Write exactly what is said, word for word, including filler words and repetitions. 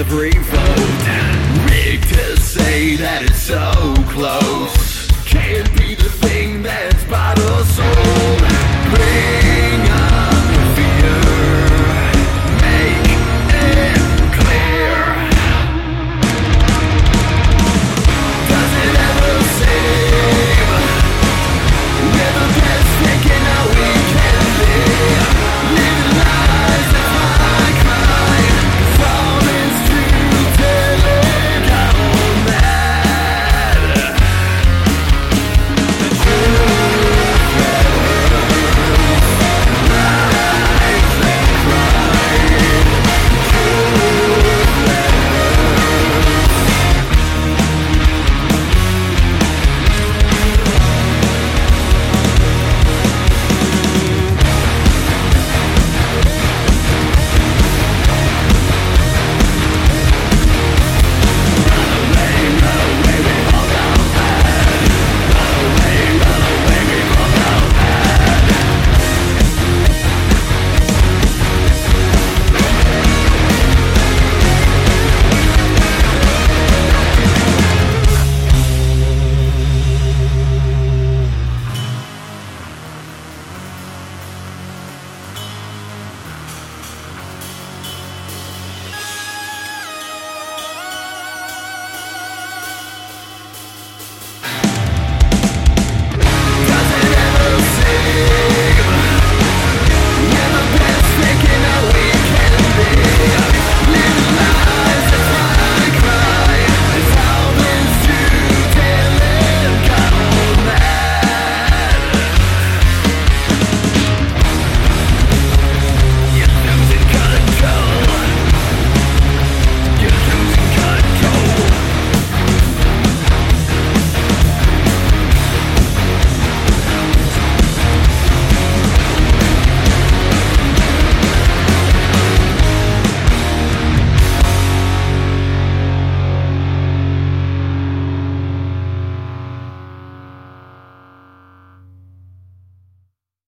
every vote.